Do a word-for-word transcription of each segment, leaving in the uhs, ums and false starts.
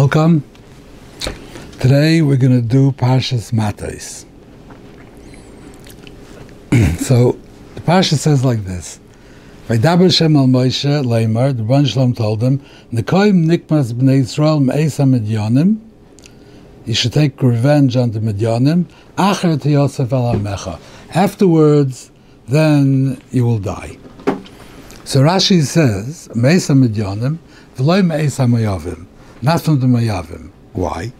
Welcome. Today we're going to do Parshas Matos. So the Parsha says like this: V'idabar Shem al-Moshe, Leymar, the B'an Shalom told him, Nikoim nikmas b'nei Israel meis ha-Midyanim. You should take revenge on the Midyanim. Acher t'yosef al amecha. Afterwards, then you will die. So Rashi says, meis ha-Midyanim, v'lo meis ha-Ma'yavim. Not from the Ma'yavim. Why?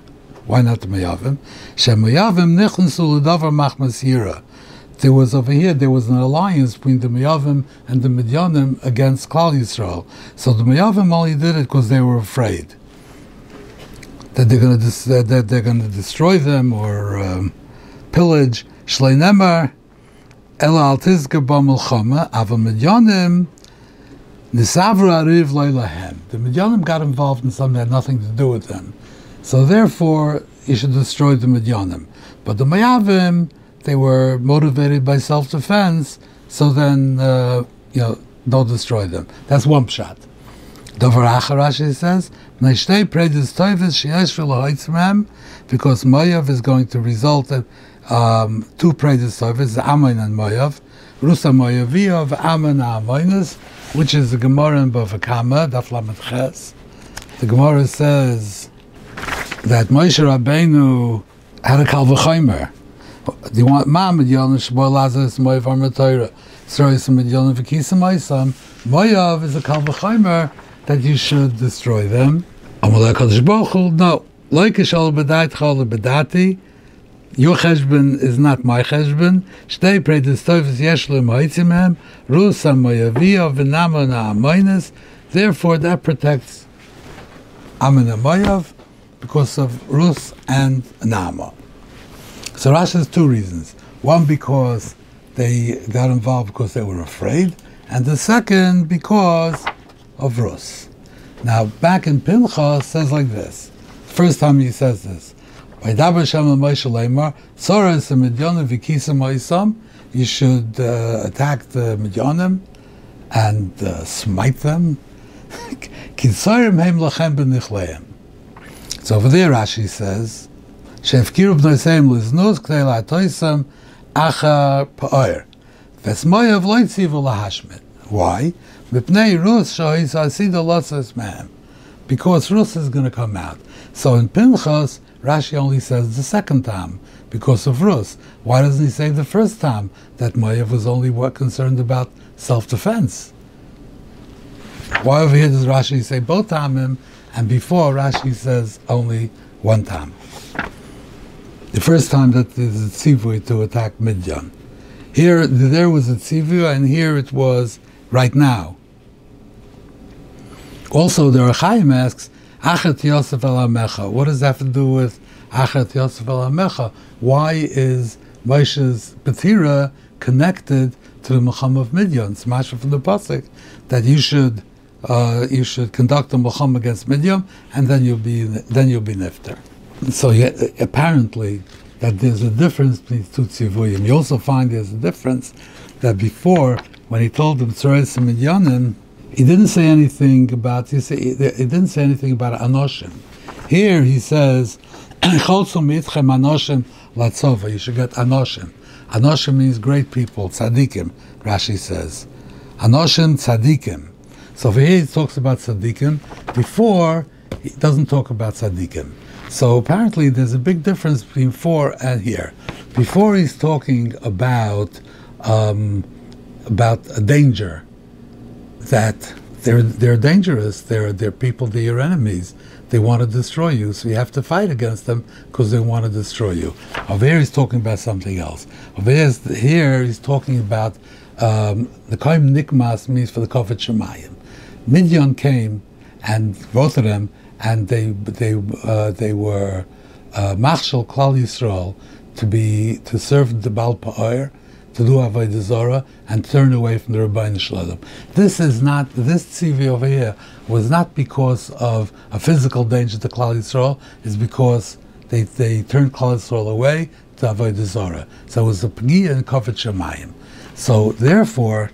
Why not the Ma'yavim? She'Ma'yavim nichnasu l'davar machmasira. There was over here, there was an alliance between the Ma'yavim and the Midyanim against Klal Yisrael. So the Ma'yavim only did it because they were afraid that they're going to des- that they're going to destroy them or um, pillage. Shlei nemar ela al tizga ba molchama ava Midyanim. The Midyanim got involved in something that had nothing to do with them. So therefore, you should destroy the Midyanim. But the Ma'yavim, they were motivated by self-defense, so then, uh, you know, don't destroy them. That's one pshat. Dovrach HaRashi says, because Moav is going to result in um, two praises service, Amon and Moav, Rusa Mo'yaviyov, Amon Amonis, which is the Gemara in Bava Kama, Dafla. The Gemara says that Moshe Rabbeinu had a Kalv HaChamor. Do you want Ma Midyanim Shbo Lazarus Moav Arma Torah? Destroy some Midyanim V'kisa Moisam. Moav is a Kalv HaChamor that you should destroy them. Amalek HaKadosh Baruch Hu, no. Loikish Al B'dait Chol B'dati. Your cheshbon is not my cheshbon. Shtei predestovus yesh le'moitzim hem, Rusa Mo'yaviyov v'namon ha'amoynes. Therefore, that protects Amon and Moav because of Rus and Namo. So Rashi has two reasons. One, because they got involved because they were afraid, and the second, because of Rus. Now, back in Pinchas, says like this. First time he says this. You should uh, attack the Midyanim and uh, smite them. So over there Rashi says, why? Because Rus is going to come out. So in Pinchas, Rashi only says the second time, because of Rus. Why doesn't he say the first time that Moav was only concerned about self-defense? Why over here does Rashi say both tamim, and before Rashi says only one time? The first time that is a tzivui to attack Midyan. Here, there was a tzivui, and here it was right now. Also, the Rechayim asks, Achat Yosef al Amecha. What does that have to do with Achat Yosef al Amecha? Why is Moshe's Petira connected to the Milchama of Midyan? Smasha from the pasuk that you should uh, you should conduct a Milchama against Midyan, and then you'll be then you'll be nifter. So yeah, apparently that there's a difference between the two tzivuyim. You also find there's a difference that before, when he told them Tzores Midyanim, He didn't say anything about he, say, he didn't say anything about anoshim. Here he says, anoshim latzova. You should get anoshim. Anoshim means great people, tzadikim. Rashi says, anoshim tzadikim. So over here he talks about tzadikim. Before he doesn't talk about tzadikim. So apparently there's a big difference between four and here. Before he's talking about um, about a danger. That they're they're dangerous. They're they're people. They're your enemies. They want to destroy you, so you have to fight against them because they want to destroy you. Over here he's talking about something else. Over here, here he's talking about um, the Nikoim nikmas means for the kveid shemayim. Midyan came, and both of them, and they they uh, they were machshel Klal Yisrael to be to serve the Baal Pa'or, to do Avodah Zarah and turn away from the Rabbeinu Shalom. This is not, this tzivui over here was not because of a physical danger to Klal Yisrael, it's because they, they turned Klal Yisrael away to Avodah Zarah. So it was a p'giya and kvot shemayim. So therefore,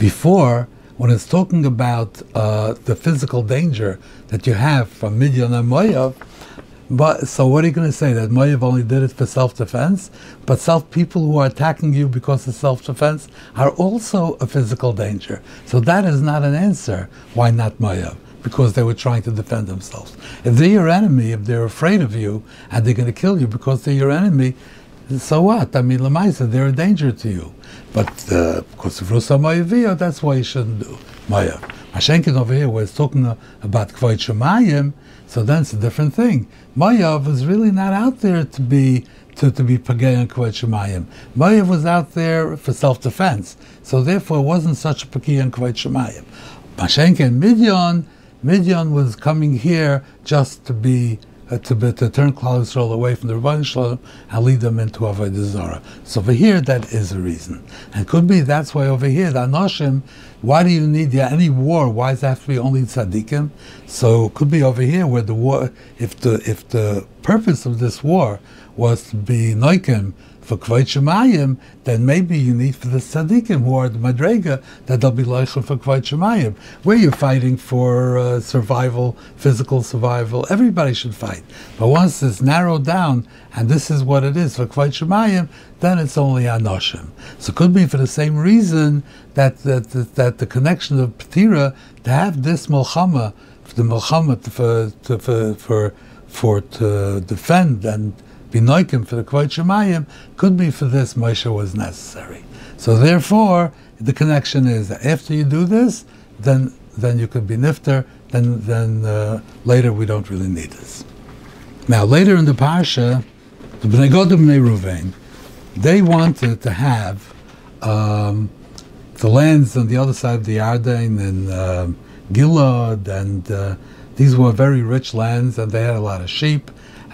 before, when it's talking about uh, the physical danger that you have from Midyan and Moav. But so what are you going to say, that Moav only did it for self-defense? But self people who are attacking you because of self-defense are also a physical danger. So that is not an answer. Why not Moav? Because they were trying to defend themselves. If they're your enemy, if they're afraid of you, and they're going to kill you because they're your enemy, so what? I mean, Lamaisa, they're a danger to you. But, uh, because of Rusa Mo'yaviyov, that's why you shouldn't do Moav. Mashenkin over here was talking about kveid shemayim, so that's a different thing. Moav was really not out there to be to, to be pagay on kveid shemayim. Moav was out there for self-defense, so therefore it wasn't such a pagay on kveid shemayim. Mashenkin Midyan, Midyan was coming here just to be uh, to be, to turn Klal Yisrael away from the B'an Shalom and lead them into Avodah Zarah. So over here, that is a reason, and could be that's why over here the anoshim. Why do you need yeah, any war? Why does it have to be only Tzadikim? So it could be over here where the war, if the if the purpose of this war was to be Noikim for kvot shemayim, then maybe you need for the Tzadikim who are the Madrega that they'll be loichim for kvot shemayim, where you're fighting for uh, survival, physical survival. Everybody should fight, but once it's narrowed down and this is what it is for kvot shemayim, then it's only anoshim. So it could be for the same reason that that that, that the connection of Petira to have this molchama, the molchama for to, for for for to defend and be noikim for the kvot shemayim, could be for this Moshe was necessary. So therefore, the connection is that after you do this, then then you could be nifter. Then then uh, later we don't really need this. Now later in the parsha, the bnei Gad and bnei Ruvain, they wanted to have um, the lands on the other side of the Yarden and uh, Gilad, and uh, these were very rich lands, and they had a lot of sheep,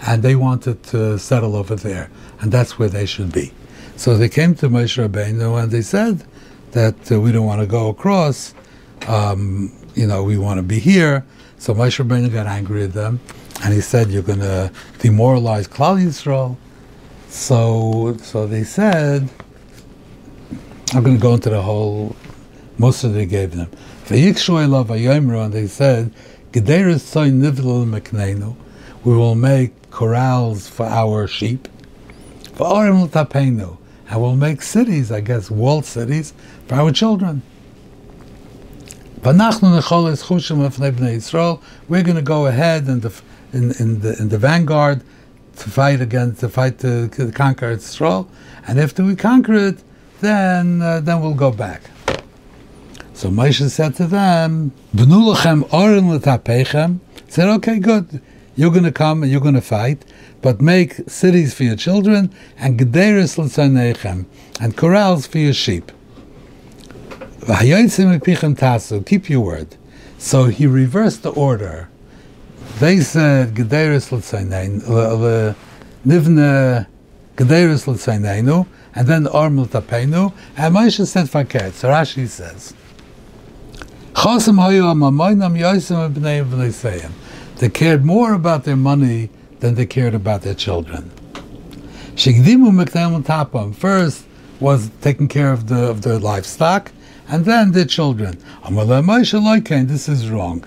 and they wanted to settle over there, and that's where they should be. So they came to Moshe Rabbeinu, and they said that uh, we don't want to go across, um, you know, we want to be here. So Moshe Rabbeinu got angry at them, and he said, you're going to demoralize Klal Yisrael. So, so they said, I'm going to go into the whole Musa they gave them. And they said, we will make corrals for our sheep. And we'll make cities, I guess, walled cities, for our children. We're going to go ahead in the, in, in the, in the vanguard to fight against, to fight to, to conquer Israel, and after we conquer it, then uh, then we'll go back. So Moshe said to them, "B'nu lachem oren l'tapeichem." Said, "Okay, good. You're going to come and you're going to fight, but make cities for your children and gederis l'tzanechem and corrals for your sheep. V'hayotzim epichem tasu. Keep your word." So he reversed the order. They said, "Gederis l'tzayneinu, nivne gederis l'tzayneinu," and then "Arm l'tapeinu." And Moshe said, "Faket." So Rashi says, "Chasam hayu amamoynam yoysem b'nei v'neisayim." They cared more about their money than they cared about their children. Shigdimu mekneim l'tapam. First was taking care of the of their livestock, and then their children. Amar lehem Moshe loikein. This is wrong.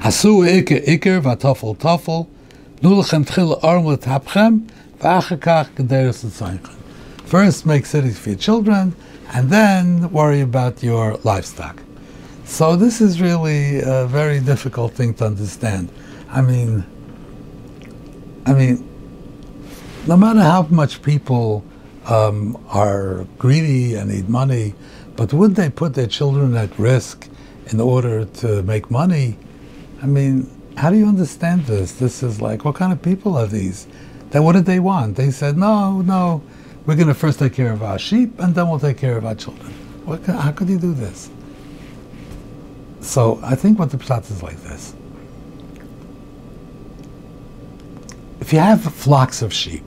Asu iker iker v'tafel tafel, nulchem tchil arm l'tapchem v'achakach gederis l'tzaynchem. First, make cities for your children, and then worry about your livestock. So this is really a very difficult thing to understand. I mean, I mean, no matter how much people um, are greedy and need money, but would they put their children at risk in order to make money? I mean, how do you understand this? This is like, what kind of people are these? Then what did they want? They said, no, no, we're going to first take care of our sheep, and then we'll take care of our children. What, how could you do this? So I think what the pshat is like this. If you have flocks of sheep,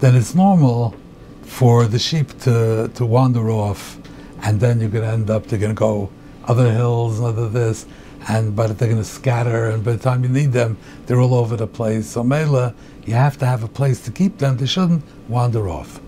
then it's normal for the sheep to, to wander off, and then you're going to end up, they're going to go other hills, other this, and but they're going to scatter, and by the time you need them, they're all over the place. So Mela, you have to have a place to keep them. They shouldn't wander off.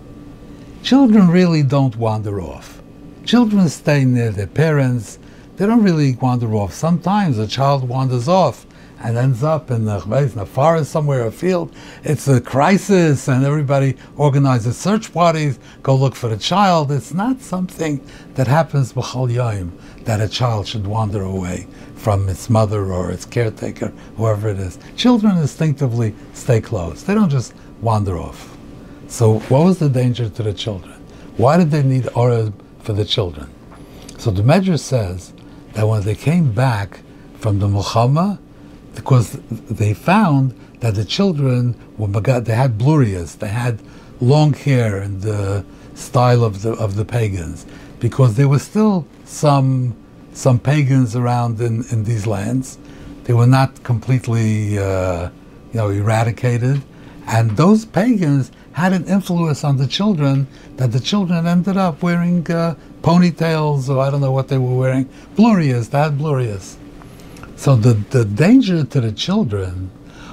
Children really don't wander off. Children stay near their parents. they don't really wander off. Sometimes a child wanders off and ends up in the, in the forest somewhere, a field. It's a crisis, and everybody organizes search parties, go look for the child. It's not something that happens b'chol yoyim, that a child should wander away from its mother or its caretaker, whoever it is. Children instinctively stay close. They don't just wander off. So what was the danger to the children? Why did they need orah for the children? So the Medrash says that when they came back from the molchama, because they found that the children were they had blurias, they had long hair in the style of the of the pagans, because there were still some some pagans around in, in these lands. They were not completely uh, you know eradicated, and those pagans had an influence on the children that the children ended up wearing uh, ponytails, or I don't know what they were wearing, blurias. They had blurias. So the, the danger to the children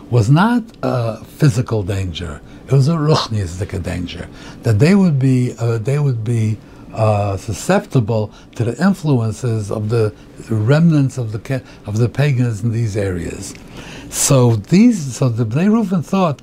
was not a physical danger; it was a ruchnizdika danger, that they would be uh, they would be uh, susceptible to the influences of the remnants of the of the pagans in these areas. So these so the Bnei Reuven thought,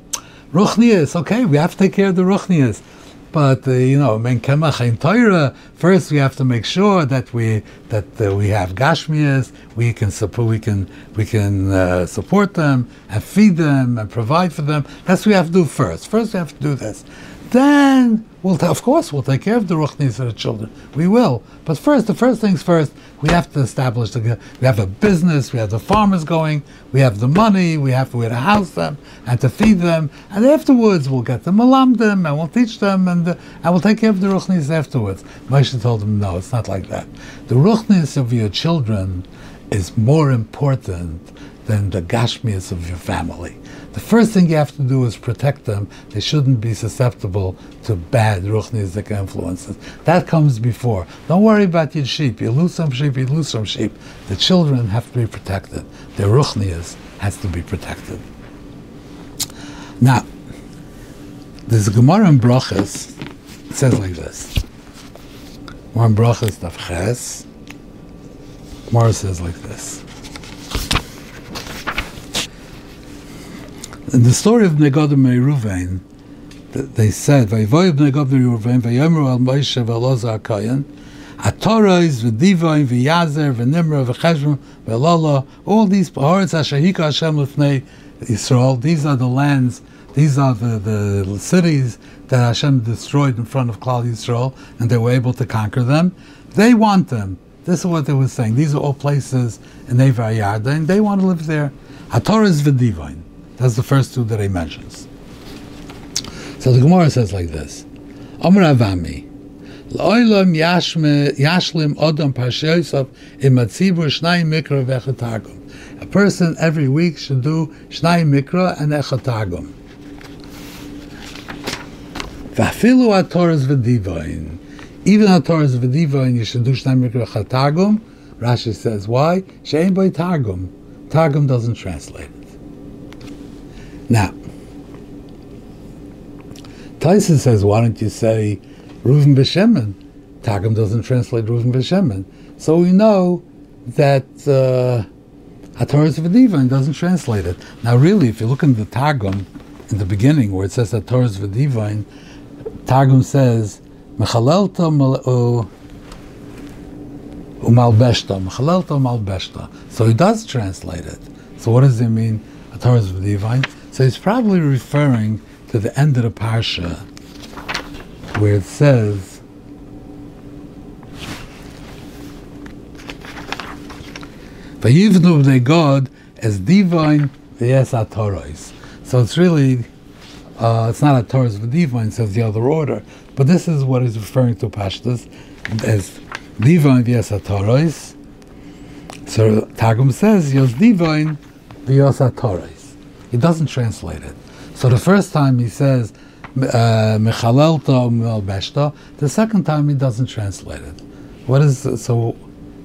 ruchnias, okay, we have to take care of the ruchnias. But uh, you know, men kemach in Torah. First, we have to make sure that we that uh, we have gashmias. We can support, we can we can uh, support them and feed them and provide for them. That's what we have to do first. First, we have to do this. Then, we'll t- of course we'll take care of the ruchnis of the children. We will. But first, the first things first. We have to establish the. We have a business. We have the farmers going. We have the money. We have where to house them and to feed them. And afterwards, we'll get them malamdim and we'll teach them and uh, and we'll take care of the ruchnis afterwards. Moshe told them, no, it's not like that. The ruchnis of your children is more important than the gashmias of your family. The first thing you have to do is protect them. They shouldn't be susceptible to bad ruchnizdika influences. That comes before. Don't worry about your sheep. You lose some sheep, you lose some sheep. The children have to be protected. Their ruchnias has to be protected. Now, this Gemara in Brachas says like this. Gemara in Brachas Daf Ches. Gemara says like this. In the story of Bnei Gad and Bnei Reuven, they said, "Vayivoy Bnei Gad Bnei Reuven, vayomru al Moshe v'Elazar Kohen, atorois v'divoin v'yazer v'nimra v'cheshbon v'lala." All these haaretz ashahika Hashem l'fnei Yisrael. These are the lands. These are the, the cities that Hashem destroyed in front of Klal Yisrael, and they were able to conquer them. They want them. This is what they were saying. These are all places in Eivir Yarden, and they want to live there. Atorois v'divoin. That's the first two that he mentions. So the Gemara says like this: Amar Avami, L'olam yashlim adam parshayosav imatzibur shnayim mikra v'echad targum. A person every week should do shnayim mikra and echad targum. V'afilu hatoras v'divayin, even hatoras v'divayin, you should do shnayim mikra echad targum. Rashi says why? She'ein by targum. Targum doesn't translate. Now, Tyson says, why don't you say Reuven B'Shemen? Targum doesn't translate Reuven B'Shemen. So we know that Hatoras uh, V'Divayin doesn't translate it. Now really, if you look in the Targum, in the beginning, where it says Hatoras V'Divayin, Targum says, Mechalelta U'Malbeshta, Mechalelta U'Malbeshta. So he does translate it. So what does it mean, Hatoras V'Divayin? So he's probably referring to the end of the Parsha, where it says, V'yivnu b'nei God as divine v'yes atorois. So it's really, uh, it's not atorois v'divine, so it's the other order. But this is what he's referring to Pashtas, as divine v'yes atorois. So Targum says, Yos divine v'yos atorois. He doesn't translate it. So the first time he says mechalelta u'malbeshta, the second time he doesn't translate it. What is so?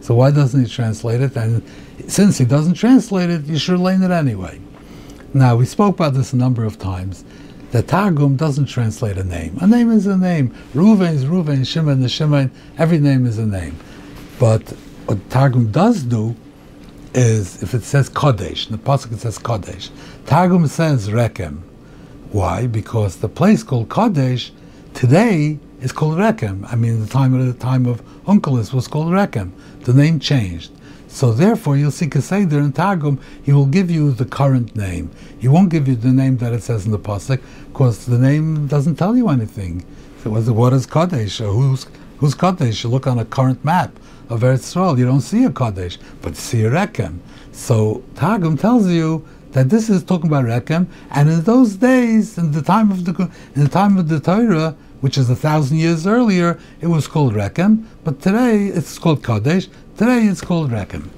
So why doesn't he translate it? And since he doesn't translate it, you should learn it anyway. Now we spoke about this a number of times. The Targum doesn't translate a name. A name is a name. Reuven is Reuven. Shimon is Shimon. Every name is a name. But What Targum does do is, if it says Kodesh, in the pasuk it says Kodesh, Targum says Rekem. Why? Because the place called Kodesh today is called Rekem. I mean, the time at the time of Unkelus was called Rekem. The name changed. So therefore, you'll see Keseder in Targum, he will give you the current name. He won't give you the name that it says in the pasuk, because the name doesn't tell you anything. So what is Kodesh? Or who's, who's Kodesh? You look on a current map of Eretz Yisrael, you don't see a Kodesh, but see a Rekem. So Targum tells you that this is talking about Rekem, and in those days, in the time of the in the time of the Torah, which is a thousand years earlier, it was called Rekem, but today it's called Kodesh. Today it's called Rekem.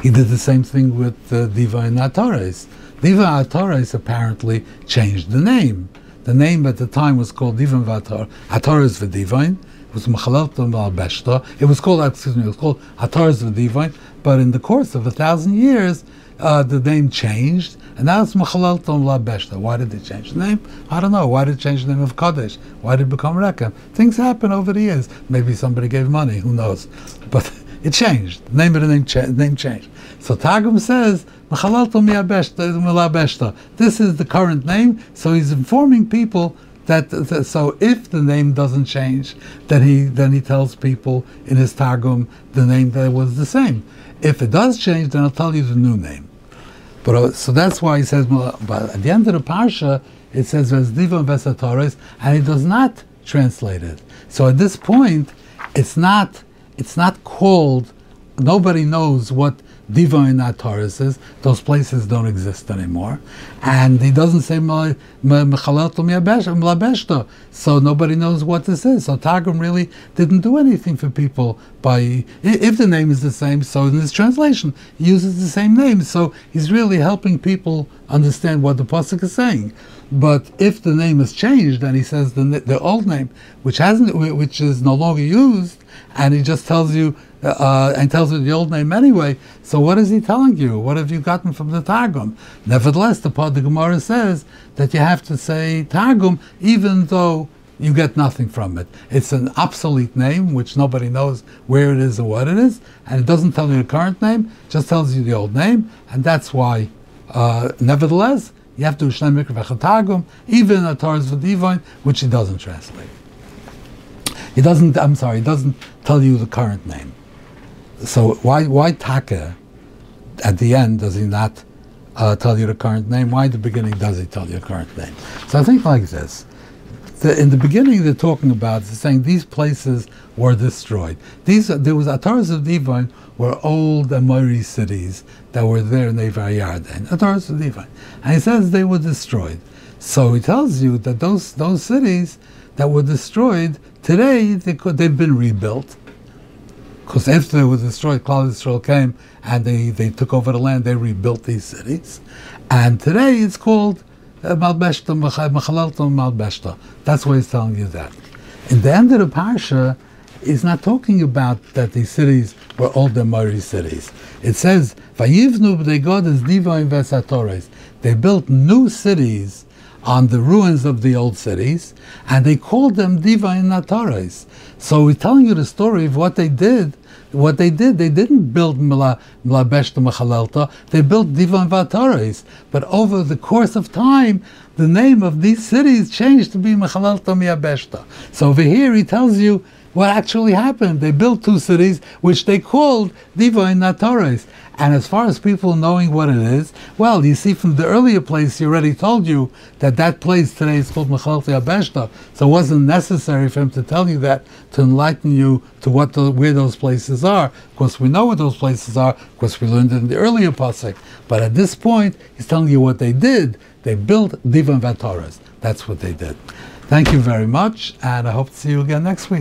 He did the same thing with uh, Diva and Atares. Diva and Atares apparently changed the name. The name at the time was called Diva and Atares V'Divine. Was it was called, excuse me, it was called Atares V'Divine, but in the course of a thousand years, uh, the name changed, and now it's Mechalelton La Beshta. Why did they change the name? I don't know. Why did it change the name of Kodesh? Why did it become Rekem? Things happen over the years. Maybe somebody gave money, who knows? But it changed. The name of the name, cha- name changed. So Targum says, Mechalelton La Beshta. This is the current name, so he's informing people that, that, so if the name doesn't change, then he then he tells people in his Targum the name that was the same. If it does change, then I'll tell you the new name. But uh, so that's why he says. But at the end of the parsha, it says Vesdiva and Vesatores, and he does not translate it. So at this point, it's not it's not called. Nobody knows what Diva and Ataris is. Those places don't exist anymore, and he doesn't say Mechalelto. So nobody knows what this is. So Targum really didn't do anything for people by if the name is the same. So in his translation, he uses the same name. So he's really helping people understand what the pasuk is saying. But if the name is changed, and he says the the old name, which hasn't, which is no longer used, and he just tells you. Uh, and tells you the old name anyway. So what is he telling you? What have you gotten from the Targum? Nevertheless, the part the Gemara says that you have to say Targum, even though you get nothing from it. It's an obsolete name, which nobody knows where it is or what it is, and it doesn't tell you the current name, it just tells you the old name, and that's why, uh, nevertheless, you have to Shnei Mikra V'Echad Targum, even in Atares V'Divine, which he doesn't translate. He doesn't, I'm sorry, he doesn't tell you the current name. So why why Taka at the end does he not uh, tell you the current name? Why at the beginning does he tell you the current name? So I think like this. The, in the beginning they're talking about, they're saying these places were destroyed. These There was Atares V'Divine were old Amori cities that were there in Eivar Yarden. Atares V'Divine. And he says they were destroyed. So he tells you that those those cities that were destroyed, today they could, they've been rebuilt. Because after they were destroyed, Klal Yisrael came and they, they took over the land, they rebuilt these cities. And today it's called Malbeshta, Mechalelta Malbeshta. That's why he's telling you that. In the end of the Parsha, he's not talking about that these cities were old Amori cities. It says, Vayivnu b'nei God is Divaim Vesatores. They built new cities on the ruins of the old cities, and they called them Diva and Atares. So we're telling you the story of what they did. What they did, they didn't build Mla Beshta Mechalelta, they built Diva and Atares. But over the course of time, the name of these cities changed to be Mechalelta Miabeshta. So over here he tells you what actually happened. They built two cities, which they called Diva and Atares. And as far as people knowing what it is, well, you see from the earlier place, he already told you that that place today is called Mechalelta Abeshta. So it wasn't necessary for him to tell you that, to enlighten you to what the, where those places are. Of course, we know what those places are. Of course, we learned it in the earlier pasuk. But at this point, he's telling you what they did. They built Diva and Atares. That's what they did. Thank you very much, and I hope to see you again next week.